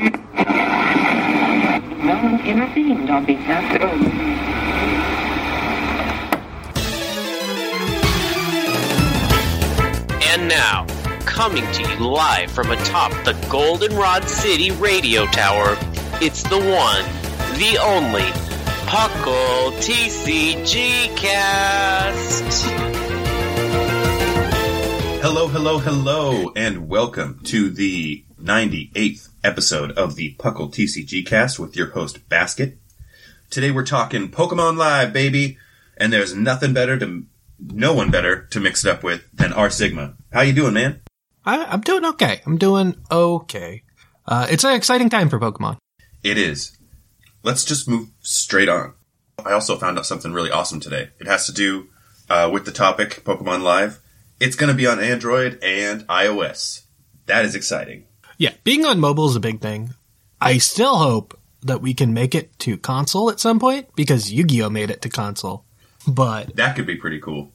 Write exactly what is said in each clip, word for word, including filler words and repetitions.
No one intervened on behalf of... And now, coming to you live from atop the Goldenrod City radio tower, it's the one, the only, Puckle TCGcast. Hello, hello, hello, and welcome to the ninety-eighth episode of the Puckle TCGcast with your host, Basket. Today we're talking Pokemon Live, baby, and there's nothing better to... no one better to mix it up with than R-Sigma. How you doing, man? I, I'm doing okay. I'm doing okay. Uh, it's an exciting time for Pokemon. It is. Let's just move straight on. I also found out something really awesome today. It has to do uh, with the topic, Pokemon Live. It's going to be on Android and iOS. That is exciting. Yeah, being on mobile is a big thing. I still hope that we can make it to console at some point, because Yu-Gi-Oh made it to console. But that could be pretty cool.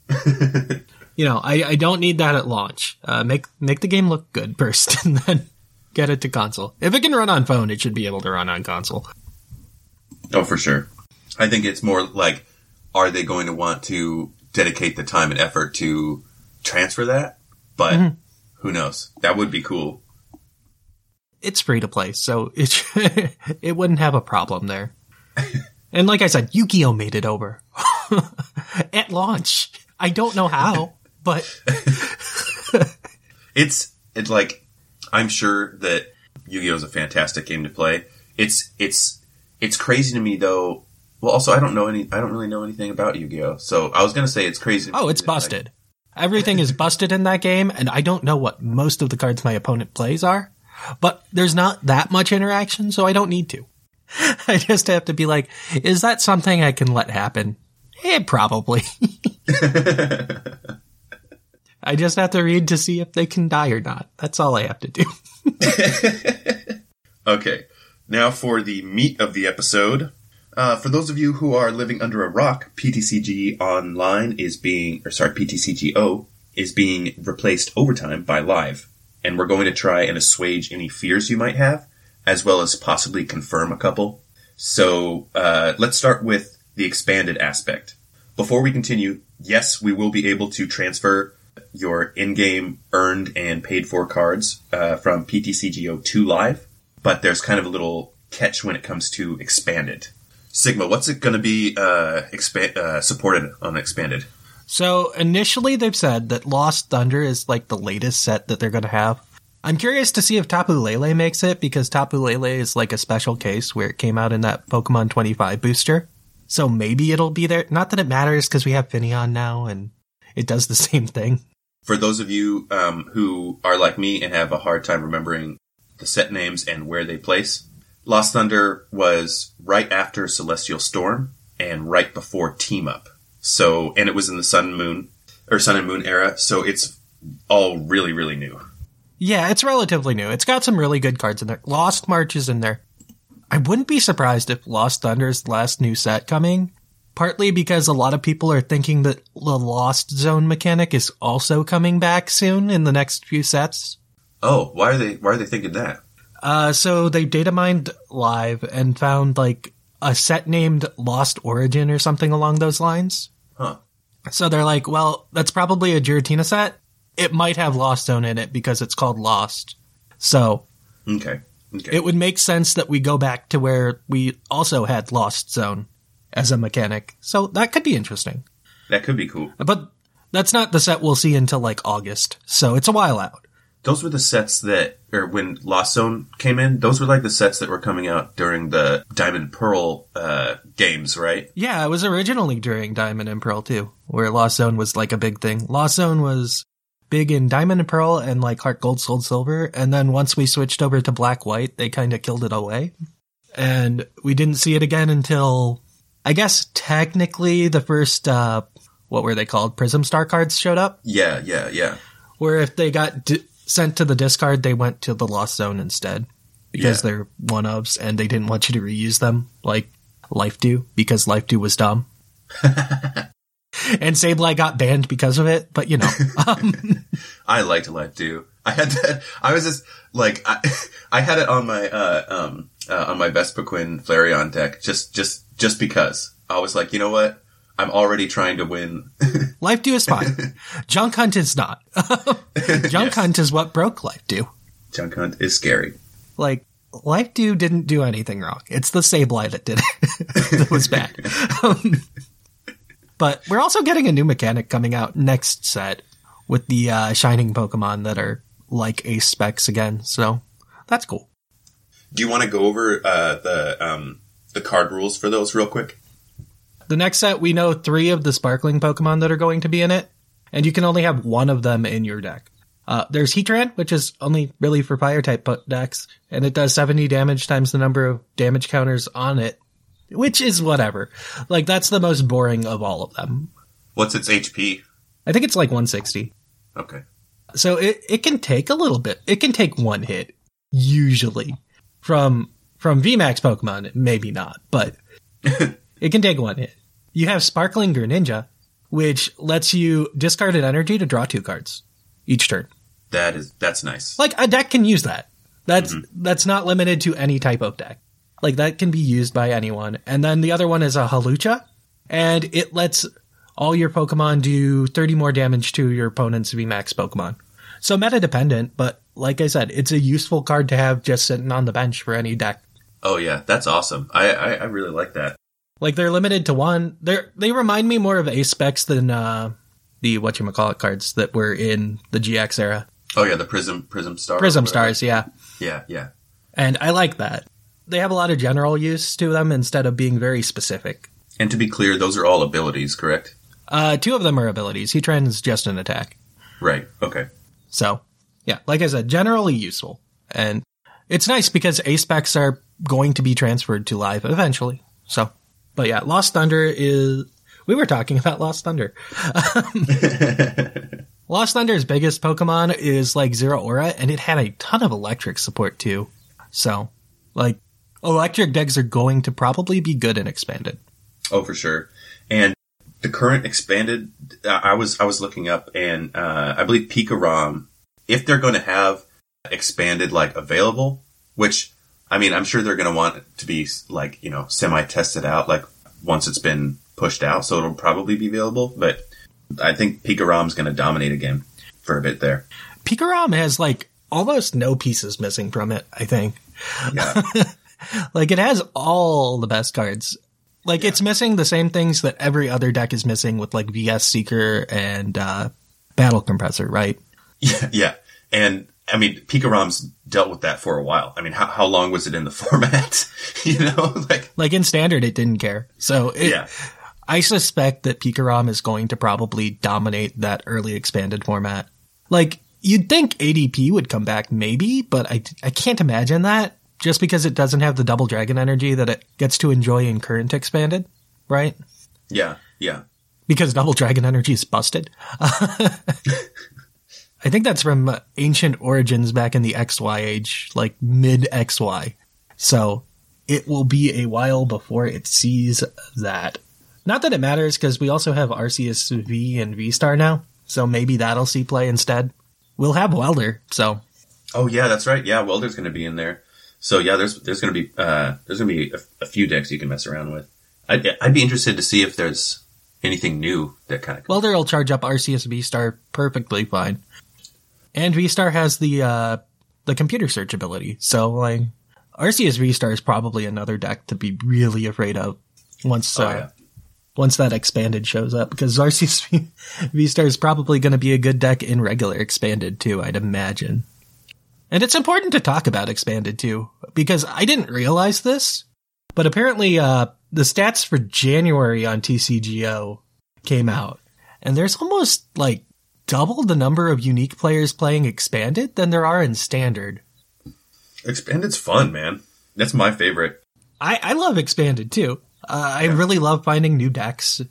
you know, I, I don't need that at launch. Uh, make make the game look good first, and then get it to console. If it can run on phone, it should be able to run on console. Oh, for sure. I think it's more like, are they going to want to dedicate the time and effort to transfer that? But mm-hmm. Who knows? That would be cool. It's free to play, so it it wouldn't have a problem there. And like I said, Yu-Gi-Oh made it over. At launch. I don't know how, but it's it's like I'm sure that Yu-Gi-Oh is a fantastic game to play. It's it's it's crazy to me though. Well, also I don't know any I don't really know anything about Yu-Gi-Oh. So I was going to say it's crazy. To oh, it's busted. I... Everything is busted in that game, and I don't know what most of the cards my opponent plays are, but there's not that much interaction, so I don't need to. I just have to be like, is that something I can let happen? Eh, probably. I just have to read to see if they can die or not. That's all I have to do. Okay. Now for the meat of the episode. Uh, for those of you who are living under a rock, P T C G Online is being, or sorry, P T C G O is being replaced over time by Live. And we're going to try and assuage any fears you might have, as well as possibly confirm a couple. So uh, let's start with the expanded aspect. Before we continue, yes, we will be able to transfer your in-game earned and paid-for cards uh, from P T C G O to Live, but there's kind of a little catch when it comes to expanded. Sigma, what's it going to be uh, expa- uh, supported on expanded? So initially they've said that Lost Thunder is like the latest set that they're going to have. I'm curious to see if Tapu Lele makes it, because Tapu Lele is like a special case where it came out in that Pokemon twenty-five booster. So maybe it'll be there. Not that it matters, because we have Finneon now, and it does the same thing. For those of you um, who are like me and have a hard time remembering the set names and where they place, Lost Thunder was right after Celestial Storm and right before Team Up. So, and it was in the Sun Moon or Sun and Moon era, so it's all really, really new. Yeah, it's relatively new. It's got some really good cards in there. Lost March is in there. I wouldn't be surprised if Lost Thunder is the last new set coming, partly because a lot of people are thinking that the Lost Zone mechanic is also coming back soon in the next few sets. Oh, why are they why are they thinking that? Uh, so they data mined Live and found like a set named Lost Origin or something along those lines. Huh. So they're like, well, that's probably a Giratina set. It might have Lost Zone in it because it's called Lost. So okay. okay. It would make sense that we go back to where we also had Lost Zone as a mechanic. So that could be interesting. That could be cool. But that's not the set we'll see until like August. So it's a while out. Those were the sets that, or when Lost Zone came in, those were like the sets that were coming out during the Diamond and Pearl uh, games, right? Yeah, it was originally during Diamond and Pearl too, where Lost Zone was like a big thing. Lost Zone was... big in Diamond and Pearl and like Heart Gold Soul Silver, and then once we switched over to Black White, they kind of killed it away, and we didn't see it again until I guess technically the first uh, what were they called? Prism Star cards showed up. Yeah, yeah, yeah. Where if they got di- sent to the discard, they went to the Lost Zone instead because yeah. they're one ofs, and they didn't want you to reuse them like Life Dew because Life Dew was dumb. And Sableye got banned because of it, but you know. Um, I liked Life Dew. I had that. I was just like, I, I had it on my uh, um uh, on my Vespiquen Flareon deck just just just because I was like, you know what, I'm already trying to win. Life Dew is fine. Junk Hunt is not. Junk yes. Hunt is what broke Life Dew. Junk Hunt is scary. Like, Life Dew didn't do anything wrong. It's the Sableye that did it. That was bad. Um, but we're also getting a new mechanic coming out next set with the uh, Shining Pokemon that are like Ace Specs again. So that's cool. Do you want to go over uh, the um, the card rules for those real quick? The next set, we know three of the Sparkling Pokemon that are going to be in it, and you can only have one of them in your deck. Uh, there's Heatran, which is only really for Fire-type decks, and it does seventy damage times the number of damage counters on it, which is whatever. Like, that's the most boring of all of them. What's its H P? I think it's like one sixty. Okay. So it, it can take a little bit. It can take one hit, usually. From, from V MAX Pokemon, maybe not, but... It can take one hit. You have Sparkling Greninja, which lets you discard an energy to draw two cards each turn. That is, that's nice. Like, a deck can use that. That's mm-hmm. that's not limited to any type of deck. Like, that can be used by anyone. And then the other one is a Halucha, and it lets all your Pokemon do thirty more damage to your opponent's V MAX Pokemon. So meta-dependent, but like I said, it's a useful card to have just sitting on the bench for any deck. Oh, yeah. That's awesome. I, I, I really like that. Like, they're limited to one. They they remind me more of Ace Specs than uh, the whatchamacallit cards that were in the G X era. Oh, yeah, the Prism Prism Star. Prism Stars, yeah. Yeah, yeah. And I like that. They have a lot of general use to them instead of being very specific. And to be clear, those are all abilities, correct? Uh, two of them are abilities. Heatran is just an attack. Right, okay. So, yeah, like I said, generally useful. And it's nice because Ace Specs are going to be transferred to Live eventually, so... But yeah, Lost Thunder is... We were talking about Lost Thunder. Um, Lost Thunder's biggest Pokemon is like Zeraora, and it had a ton of electric support too. So, like, electric decks are going to probably be good in Expanded. Oh, for sure. And the current Expanded, I was I was looking up, and uh, I believe Pikarom, if they're going to have Expanded, like, available, which... I mean, I'm sure they're going to want it to be, like, you know, semi-tested out, like, once it's been pushed out, so it'll probably be available, but I think Pikarom's going to dominate again for a bit there. Pikarom has, like, almost no pieces missing from it, I think. Yeah. Like, it has all the best cards. Like, yeah. It's missing the same things that every other deck is missing with, like, V S Seeker and uh, Battle Compressor, right? Yeah, yeah. And... I mean, Pikarom's dealt with that for a while. I mean, how how long was it in the format? You know, like like in Standard, it didn't care. So it, yeah, I suspect that Pikarom is going to probably dominate that early Expanded format. Like, you'd think A D P would come back, maybe, but I I can't imagine that just because it doesn't have the Double Dragon energy that it gets to enjoy in current Expanded, right? Yeah, yeah. Because Double Dragon energy is busted. I think that's from Ancient Origins back in the X Y age, like mid-X Y. So it will be a while before it sees that. Not that it matters, because we also have Arceus V and V-Star now, so maybe that'll see play instead. We'll have Welder, so... Oh, yeah, that's right. Yeah, Welder's going to be in there. So, yeah, there's there's going to be uh, there's going to be a, a few decks you can mess around with. I'd, I'd be interested to see if there's anything new that kind of... Welder will charge up Arceus V-Star perfectly fine. And V-Star has the uh, the Computer Search ability. So, like, Arceus V-Star is probably another deck to be really afraid of once uh, oh, yeah. once that Expanded shows up. Because Arceus V-Star is probably going to be a good deck in regular Expanded, too, I'd imagine. And it's important to talk about Expanded, too, because I didn't realize this. But apparently uh, the stats for January on T C G O came out. And there's almost, like... double the number of unique players playing Expanded than there are in Standard. Expanded's fun, man. That's my favorite. I, I love Expanded, too. Uh, yeah. I really love finding new decks.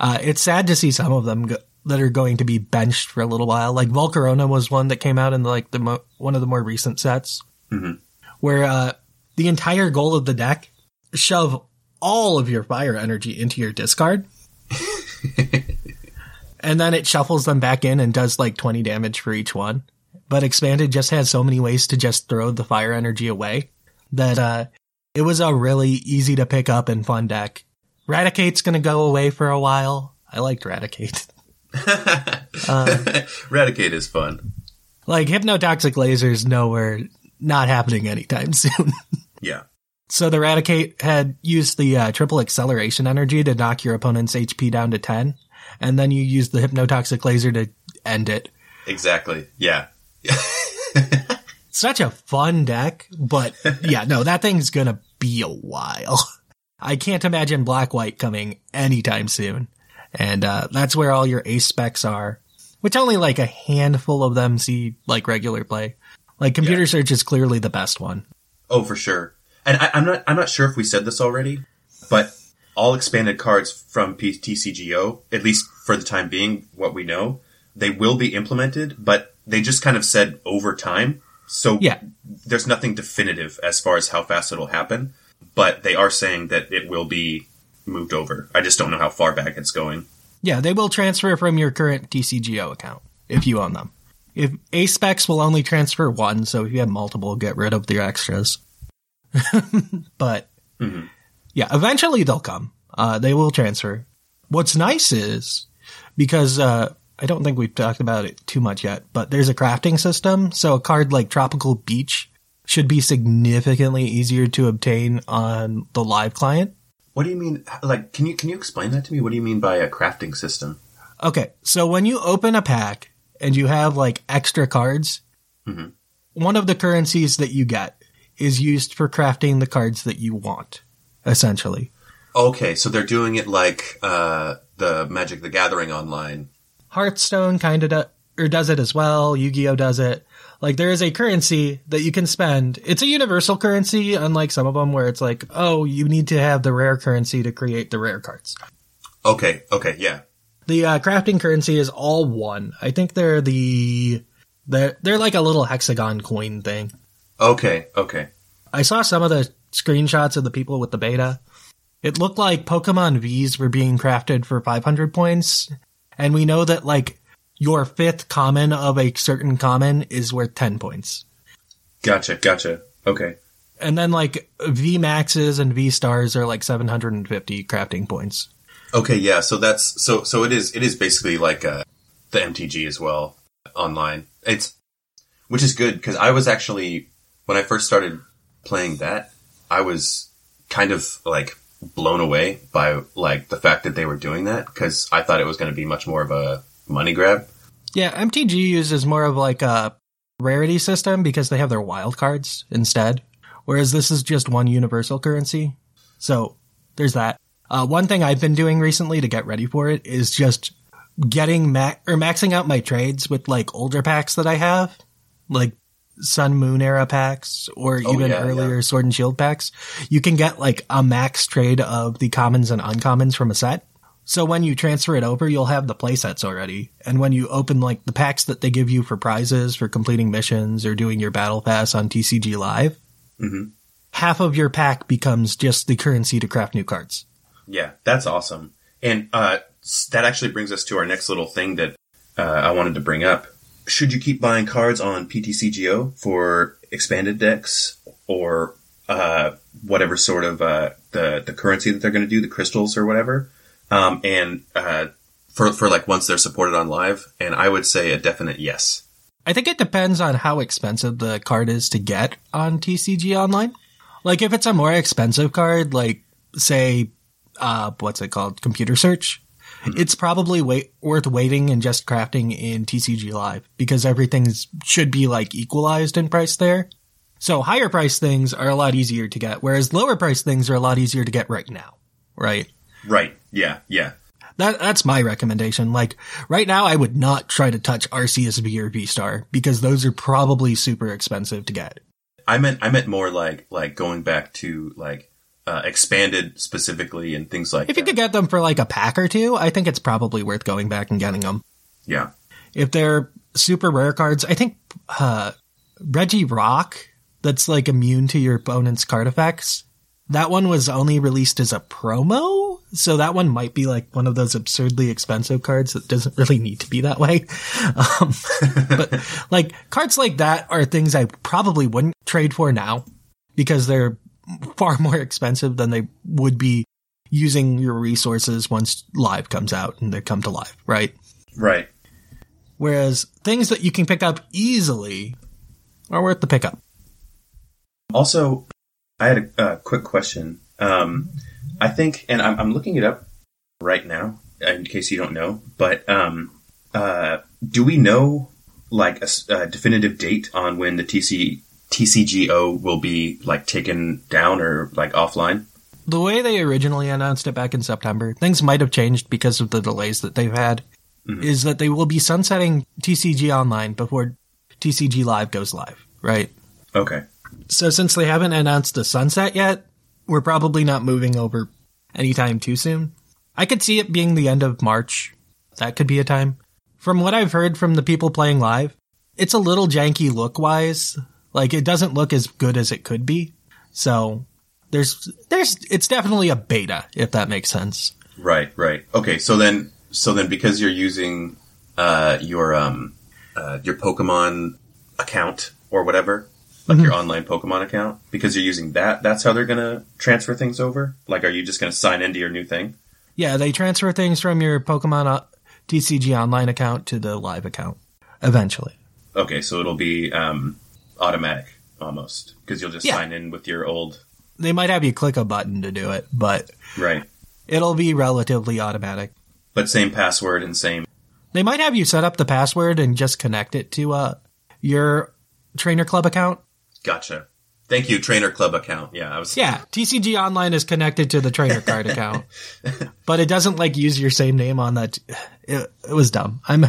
Uh, it's sad to see some of them go- that are going to be benched for a little while. Like, Volcarona was one that came out in, like, the mo- one of the more recent sets, mm-hmm. where uh, the entire goal of the deck, shove all of your fire energy into your discard. And then it shuffles them back in and does like twenty damage for each one. but Expanded just has so many ways to just throw the fire energy away that uh, it was a really easy to pick up and fun deck. Raticate's going to go away for a while. I liked Raticate. uh, Raticate is fun. Like, Hypnotoxic Laser's nowhere, not happening anytime soon. Yeah. So the Raticate had used the uh, triple acceleration energy to knock your opponent's H P down to ten, and then you used the Hypnotoxic Laser to end it. Exactly. Yeah. Such a fun deck, but yeah, no, that thing's gonna be a while. I can't imagine Black White coming anytime soon, and uh, that's where all your Ace Specs are, which only like a handful of them see like regular play. Like Computer yeah. Search is clearly the best one. Oh, for sure. And I, I'm not I'm not sure if we said this already, but all expanded cards from P T C G O, at least for the time being, what we know, they will be implemented, but they just kind of said over time. So yeah. There's nothing definitive as far as how fast it'll happen, but they are saying that it will be moved over. I just don't know how far back it's going. Yeah, they will transfer from your current T C G O account if you own them. If Ace Specs will only transfer one, so if you have multiple, get rid of your extras. But mm-hmm. yeah, eventually they'll come. Uh, they will transfer. What's nice is because uh, I don't think we've talked about it too much yet, but there's a crafting system. So a card like Tropical Beach should be significantly easier to obtain on the live client. What do you mean? Like, can you can you explain that to me? What do you mean by a crafting system? Okay, so when you open a pack and you have like extra cards, mm-hmm. one of the currencies that you get is used for crafting the cards that you want, essentially. Okay, so they're doing it like uh, the Magic the Gathering online. Hearthstone kind of do- or does it as well. Yu-Gi-Oh does it. Like, there is a currency that you can spend. It's a universal currency, unlike some of them where it's like, oh, you need to have the rare currency to create the rare cards. Okay, okay, yeah. The uh, crafting currency is all one. I think they're the... They're, they're like a little hexagon coin thing. Okay, okay. I saw some of the screenshots of the people with the beta. It looked like Pokemon Vs were being crafted for five hundred points. And we know that, like, your fifth common of a certain common is worth ten points. Gotcha, gotcha. Okay. And then, like, V maxes and V stars are, like, seven hundred fifty crafting points. Okay, yeah. So that's... So so it is it is basically, like, uh, the M T G as well, online. It's... Which is good, because I was actually... When I first started playing that, I was kind of like blown away by like the fact that they were doing that because I thought it was going to be much more of a money grab. Yeah, M T G uses more of like a rarity system because they have their wild cards instead, whereas this is just one universal currency. So there's that. Uh, one thing I've been doing recently to get ready for it is just getting ma- or maxing out my trades with like older packs that I have, like Sun Moon era packs or oh, even yeah, earlier yeah. Sword and Shield packs. You can get like a max trade of the commons and uncommons from a set. So when you transfer it over, you'll have the play sets already. And when you open like the packs that they give you for prizes for completing missions or doing your battle pass on T C G Live, mm-hmm. half of your pack becomes just the currency to craft new cards. Yeah, that's awesome. And uh, that actually brings us to our next little thing that uh, I wanted to bring up. Should you keep buying cards on P T C G O for expanded decks or uh, whatever sort of uh, the the currency that they're going to do, the crystals or whatever, um, and uh, for for like once they're supported on live? And I would say a definite yes. I think it depends on how expensive the card is to get on T C G Online. Like if it's a more expensive card, like say uh, what's it called, Computer Search. It's probably wait, worth waiting and just crafting in T C G Live because everything should be like equalized in price there. So higher price things are a lot easier to get, whereas lower price things are a lot easier to get right now, right? Right. Yeah. Yeah. That That's my recommendation. Like right now, I would not try to touch R C S V or V star because those are probably super expensive to get. I meant I meant more like like going back to like. Uh, expanded specifically and things like that. If you could get them for like a pack or two, I think it's probably worth going back and getting them. Yeah. If they're super rare cards, I think uh, Reggie Rock, that's like immune to your opponent's card effects, that one was only released as a promo So that one might be like one of those absurdly expensive cards that doesn't really need to be that way. Um, but like cards like that are things I probably wouldn't trade for now because they're far more expensive than they would be using your resources once Live comes out and they come to Live, right? Right. Whereas things that you can pick up easily are worth the pickup. Also, I had a uh, quick question. Um, I think, and I'm, I'm looking it up right now in case you don't know, but um, uh, do we know like a, a definitive date on when the T C T C G O will be like taken down or like offline? The way they originally announced it back in September, things might have changed because of the delays that they've had, mm-hmm. is that they will be sunsetting T C G Online before T C G Live goes live, right? Okay. So since they haven't announced a sunset yet, we're probably not moving over anytime too soon. I could see it being the end of March. That could be a time. From what I've heard from the people playing Live, it's a little janky look-wise. Like, it doesn't look as good as it could be. So, there's... there's it's definitely a beta, if that makes sense. Right, right. Okay, so then... So then, because you're using uh, your um, uh, your Pokemon account or whatever... Like mm-hmm. your online Pokemon account, because you're using that, that's how they're going to transfer things over? Like, are you just going to sign into your new thing? Yeah, they transfer things from your Pokemon T C G Online account to the Live account, eventually. Okay, so it'll be um, automatic, almost, because you'll just yeah. sign in with your old... They might have you click a button to do it, but right, it'll be relatively automatic. But same password and same... They might have you set up the password and just connect it to uh, your Trainer Club account. Gotcha. Thank you, Trainer Club account. Yeah, I was. Yeah, T C G Online is connected to the Trainer Card account, but it doesn't like use your same name on that. It, it was dumb. I'm,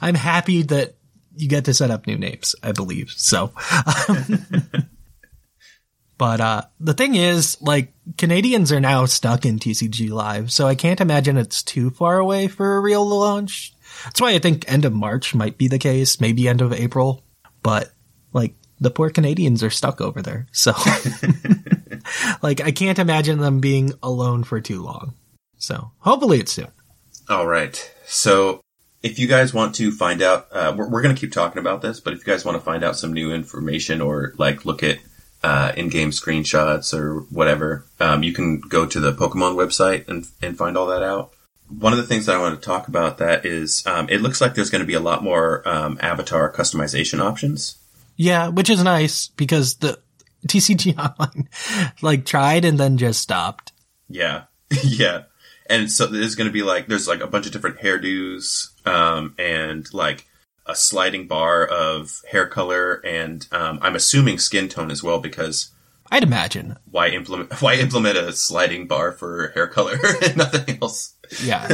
I'm happy that you get to set up new names. I believe so. But uh, the thing is, like, Canadians are now stuck in T C G Live, so I can't imagine it's too far away for a real launch. That's why I think end of March might be the case, maybe end of April, but like. The poor Canadians are stuck over there. So, like, I can't imagine them being alone for too long. So, hopefully it's soon. All right. So, if you guys want to find out, uh, we're, we're going to keep talking about this, but if you guys want to find out some new information or, like, look at uh, in-game screenshots or whatever, um, you can go to the Pokemon website and, and find all that out. One of the things that I want to talk about that is um, it looks like there's going to be a lot more um, avatar customization options. Yeah, which is nice because the T C G Online like tried and then just stopped. Yeah, yeah, and so there's going to be like there's like a bunch of different hairdos um, and like a sliding bar of hair color and um, I'm assuming skin tone as well because I'd imagine why implement why implement a sliding bar for hair color and nothing else. Yeah,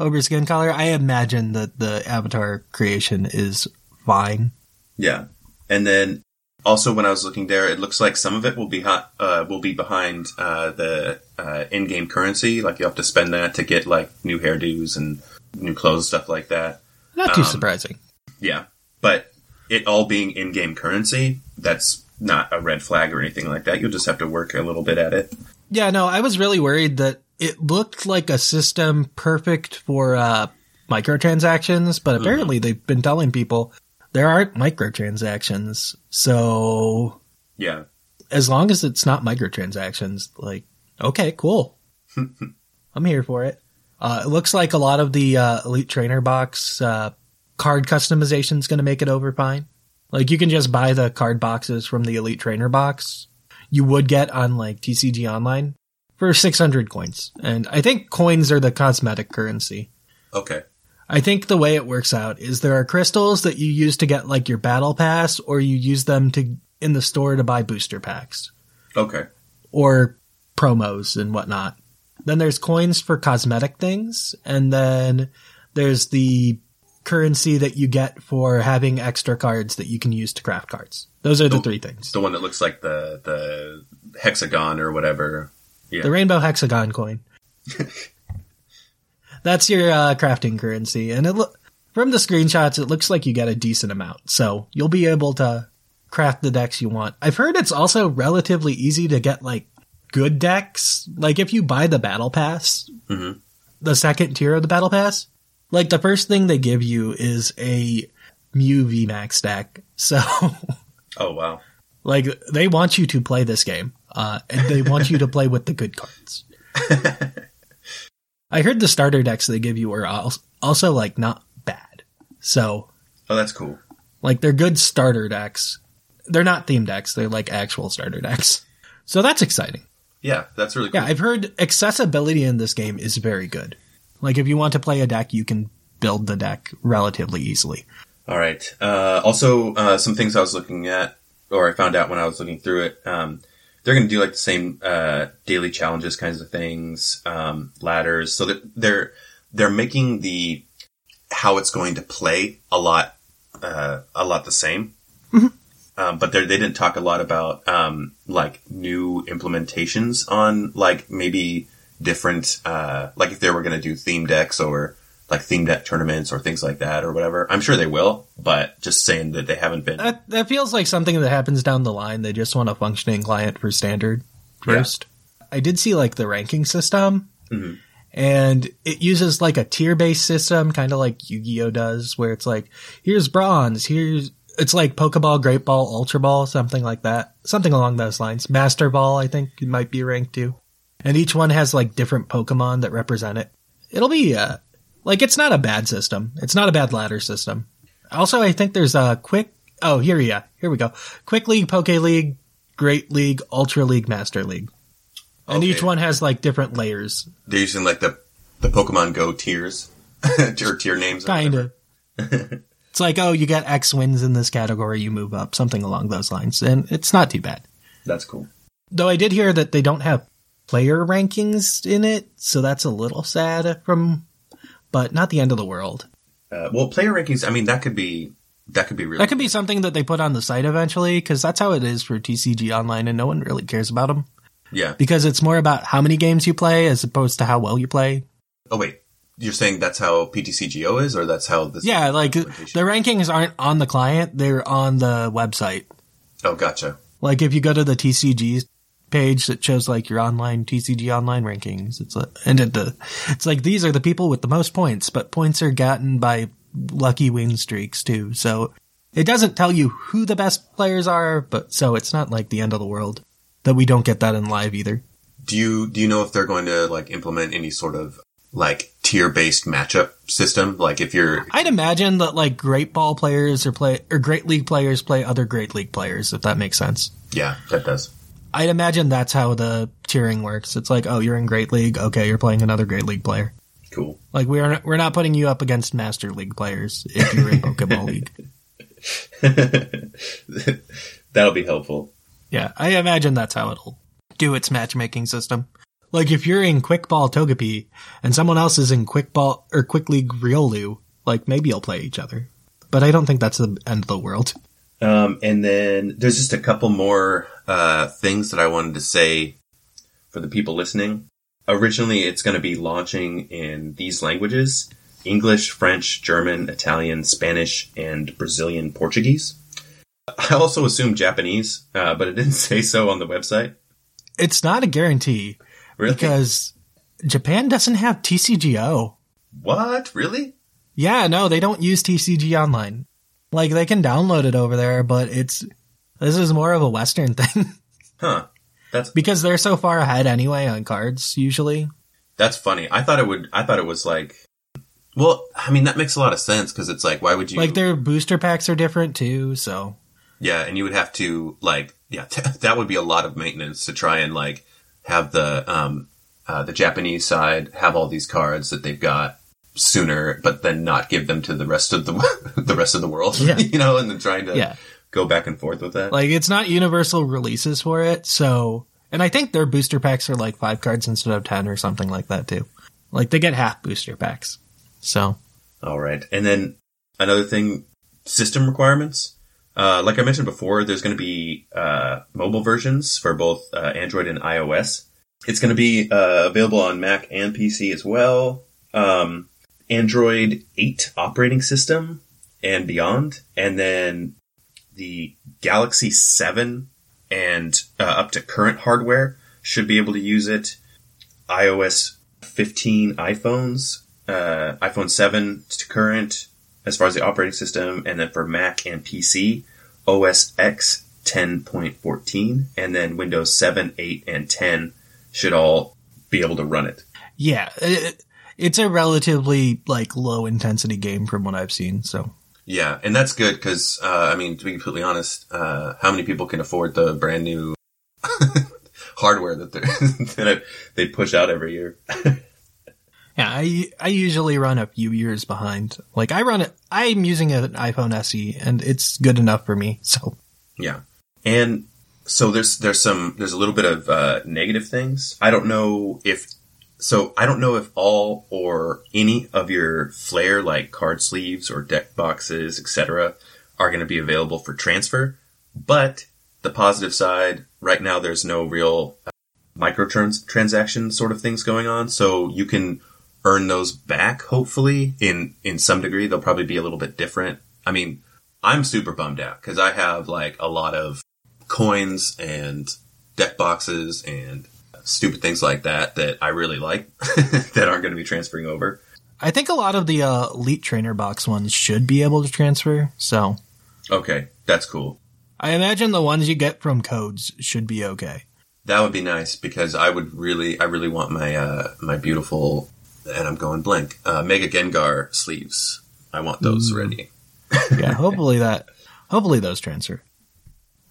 over skin color. I imagine that the avatar creation is fine. Yeah, and then also when I was looking there, it looks like some of it will be hot, uh, will be behind uh, the uh, in-game currency. Like you have to spend that to get like new hairdos and new clothes, stuff like that. Not too um, surprising. Yeah, but it all being in-game currency, that's not a red flag or anything like that. You'll just have to work a little bit at it. Yeah, no, I was really worried that it looked like a system perfect for uh, microtransactions, but apparently mm-hmm. they've been telling people. There aren't microtransactions, so yeah. As long as it's not microtransactions, like okay, cool, I'm here for it. Uh, it looks like a lot of the uh, Elite Trainer box uh, card customization is going to make it over fine. Like you can just buy the card boxes from the Elite Trainer box you would get on like T C G Online for six hundred coins, and I think coins are the cosmetic currency. Okay. I think the way it works out is there are crystals that you use to get like your battle pass or you use them to in the store to buy booster packs. Okay. Or promos and whatnot. Then there's coins for cosmetic things. And then there's the currency that you get for having extra cards that you can use to craft cards. Those are the, the three things. The one that looks like the, the hexagon or whatever. Yeah. The rainbow hexagon coin. That's your uh, crafting currency, and it lo- from the screenshots, it looks like you get a decent amount, so you'll be able to craft the decks you want. I've heard it's also relatively easy to get, like, good decks, like if you buy the battle pass, mm-hmm. the second tier of the battle pass, like the first thing they give you is a Mew V MAX deck. So, oh wow, like they want you to play this game, uh, and they want you to play with the good cards. I heard the starter decks they give you are also like not bad. So, oh, that's cool. Like they're good starter decks. They're not themed decks. They're like actual starter decks. So that's exciting. Yeah, that's really cool. Yeah, I've heard accessibility in this game is very good. Like if you want to play a deck, you can build the deck relatively easily. All right. Uh, also, uh, some things I was looking at, or I found out when I was looking through it, um, they're going to do like the same uh, daily challenges kinds of things, um, ladders. So that they're they're making the how it's going to play a lot uh, a lot the same. Mm-hmm. Um, but they didn't talk a lot about, um, like new implementations on like maybe different, uh, like if they were going to do theme decks or like theme deck tournaments or things like that or whatever. I'm sure they will, but just saying that they haven't been. That, that feels like something that happens down the line. They just want a functioning client for standard first. Yeah. I did see like the ranking system mm-hmm. and it uses like a tier based system, kind of like Yu-Gi-Oh does, where it's like, here's bronze, here's. It's like Pokeball, Great Ball, Ultra Ball, something like that. Something along those lines. Master Ball, I think, it might be ranked too. And each one has, like, different Pokemon that represent it. It'll be, uh, like, it's not a bad system. It's not a bad ladder system. Also, I think there's a quick, oh, here, yeah, here we go. Quick League, Poke League, Great League, Ultra League, Master League. And okay. Each one has, like, different layers. They're using, like, the, the Pokemon Go tiers. Or tier names. Kinda. It's like, oh, you get X wins in this category, you move up, something along those lines. And it's not too bad. That's cool. Though I did hear that they don't have player rankings in it, so that's a little sad, from, but not the end of the world. Uh, well, player rankings, I mean, that could be that could be really That could be something that they put on the site eventually, because that's how it is for T C G Online, and no one really cares about them. Yeah. Because it's more about how many games you play as opposed to how well you play. Oh, wait. You're saying that's how P T C G O is, or that's how this? Yeah, like the rankings aren't on the client; they're on the website. Oh, gotcha. Like if you go to the T C G page, that shows like your online T C G Online rankings. It's like, and it, the it's like these are the people with the most points, but points are gotten by lucky win streaks too. So it doesn't tell you who the best players are, but so it's not like the end of the world that we don't get that in live either. Do you do you know if they're going to like implement any sort of like tier-based matchup system? Like if you're... I'd imagine that like Great Ball players or play or Great League players play other Great League players, if that makes sense. Yeah, that does. I'd imagine that's how the tiering works. It's like, oh, you're in Great League. Okay, you're playing another Great League player. Cool. Like we are, we're not putting you up against Master League players if you're in Pokeball League. That'll be helpful. Yeah, I imagine that's how it'll do its matchmaking system. Like, if you're in Quick Ball Togepi and someone else is in Quick Ball or Quick League Riolu, like, maybe you'll play each other. But I don't think that's the end of the world. Um, and then there's just a couple more uh, things that I wanted to say for the people listening. Originally, it's going to be launching in these languages: English, French, German, Italian, Spanish, and Brazilian Portuguese. I also assume Japanese, uh, but it didn't say so on the website. It's not a guarantee. Really? Because Japan doesn't have T C G O. What? Really? Yeah, no, they don't use T C G Online. Like, they can download it over there, but it's this is more of a Western thing. Huh. That's because they're so far ahead anyway on cards, usually. That's funny. I thought it would. I thought it was like... Well, I mean, that makes a lot of sense, because it's like, why would you... Like, their booster packs are different, too, so... Yeah, and you would have to, like... Yeah, t- that would be a lot of maintenance to try and, like... have the um uh the Japanese side have all these cards that they've got sooner, but then not give them to the rest of the the rest of the world, yeah. You know, and then trying to yeah. go back and forth with that. Like, it's not universal releases for it, so... And I think their booster packs are like five cards instead of ten or something like that, too. Like, they get half booster packs, so... All right. And then another thing, system requirements... Uh, like I mentioned before, there's going to be uh, mobile versions for both uh, Android and iOS. It's going to be uh, available on Mac and P C as well. Um, Android eight operating system and beyond. And then the Galaxy seven and uh, up to current hardware should be able to use it. iOS fifteen iPhones, uh, iPhone seven to current, as far as the operating system, and then for Mac and P C, O S X ten point fourteen, and then Windows seven, eight, and ten should all be able to run it. Yeah, it, it's a relatively like low intensity game from what I've seen. So yeah, and that's good because uh, I mean, to be completely honest, uh, how many people can afford the brand new hardware that, that they push out every year? Yeah, I I usually run a few years behind. Like I run it, I'm using an iPhone S E, and it's good enough for me. So yeah, and so there's there's some there's a little bit of uh, negative things. I don't know if so. I don't know if all or any of your Flare like card sleeves or deck boxes, et cetera, are going to be available for transfer. But the positive side, right now, there's no real uh, microtransaction sort of things going on, so you can earn those back, hopefully, in, in some degree. They'll probably be a little bit different. I mean, I'm super bummed out because I have like a lot of coins and deck boxes and stupid things like that that I really like that aren't going to be transferring over. I think a lot of the uh, Elite Trainer box ones should be able to transfer, so. Okay, that's cool. I imagine the ones you get from codes should be okay. That would be nice because I would really, I really want my, uh, my beautiful... and I'm going blank, uh, Mega Gengar sleeves. I want those mm. ready. Yeah, hopefully that, hopefully those transfer.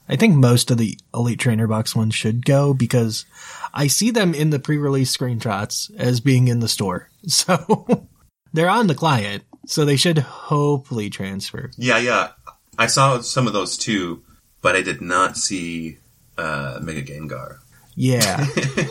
I think most of the Elite Trainer box ones should go because I see them in the pre-release screenshots as being in the store. So they're on the client, so they should hopefully transfer. Yeah, yeah. I saw some of those too, but I did not see uh, Mega Gengar. Yeah,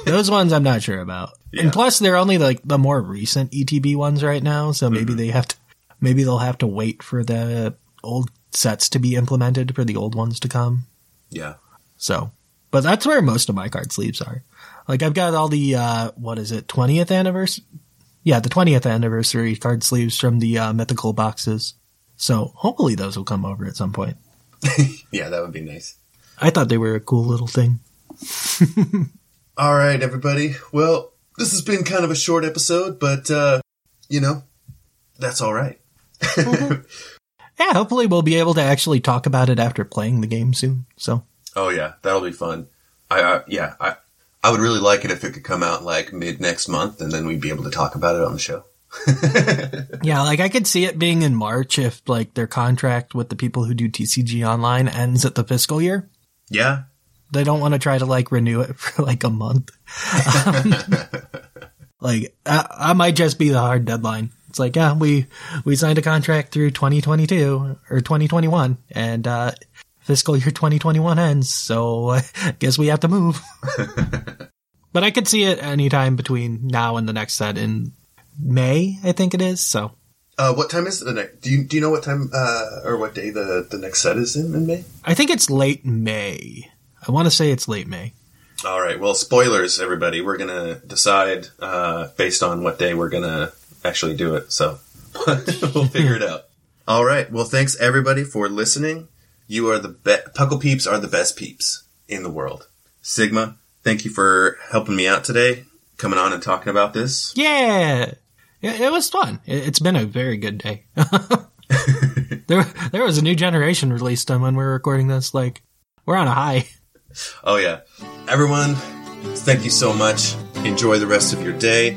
those ones I'm not sure about. Yeah. And plus, they're only like the more recent E T B ones right now, so maybe mm-hmm. they have to, maybe they'll have to wait for the old sets to be implemented for the old ones to come. Yeah. So, but that's where most of my card sleeves are. Like I've got all the uh, what is it, twentieth anniversary? Yeah, the twentieth anniversary card sleeves from the uh, mythical boxes. So hopefully those will come over at some point. Yeah, that would be nice. I thought they were a cool little thing. All right, everybody. Well, this has been kind of a short episode, but, uh, you know, that's all right. Mm-hmm. Yeah, hopefully we'll be able to actually talk about it after playing the game soon. So. Oh, yeah, that'll be fun. I, I Yeah, I, I would really like it if it could come out like mid next month and then we'd be able to talk about it on the show. Yeah, like I could see it being in March if like their contract with the people who do T C G Online ends at the fiscal year. Yeah. They don't want to try to, like, renew it for, like, a month. Um, like, I, I might just be the hard deadline. It's like, yeah, we, we signed a contract through twenty twenty-two or twenty twenty-one, and uh, fiscal year twenty twenty-one ends, so I guess we have to move. But I could see it any time between now and the next set in May, I think it is, so. Uh, what time is the next? Do you do you know what time uh, or what day the, the next set is in, in May? I think it's late May. I want to say it's late May. All right. Well, spoilers, everybody. We're going to decide uh, based on what day we're going to actually do it. So we'll figure it out. All right. Well, thanks, everybody, for listening. You are the best. Puckle peeps are the best peeps in the world. Sigma, thank you for helping me out today, coming on and talking about this. Yeah. It was fun. It's been a very good day. there, there was a new generation released when we were recording this. Like, we're on a high. Oh yeah. Everyone, thank you so much. Enjoy the rest of your day.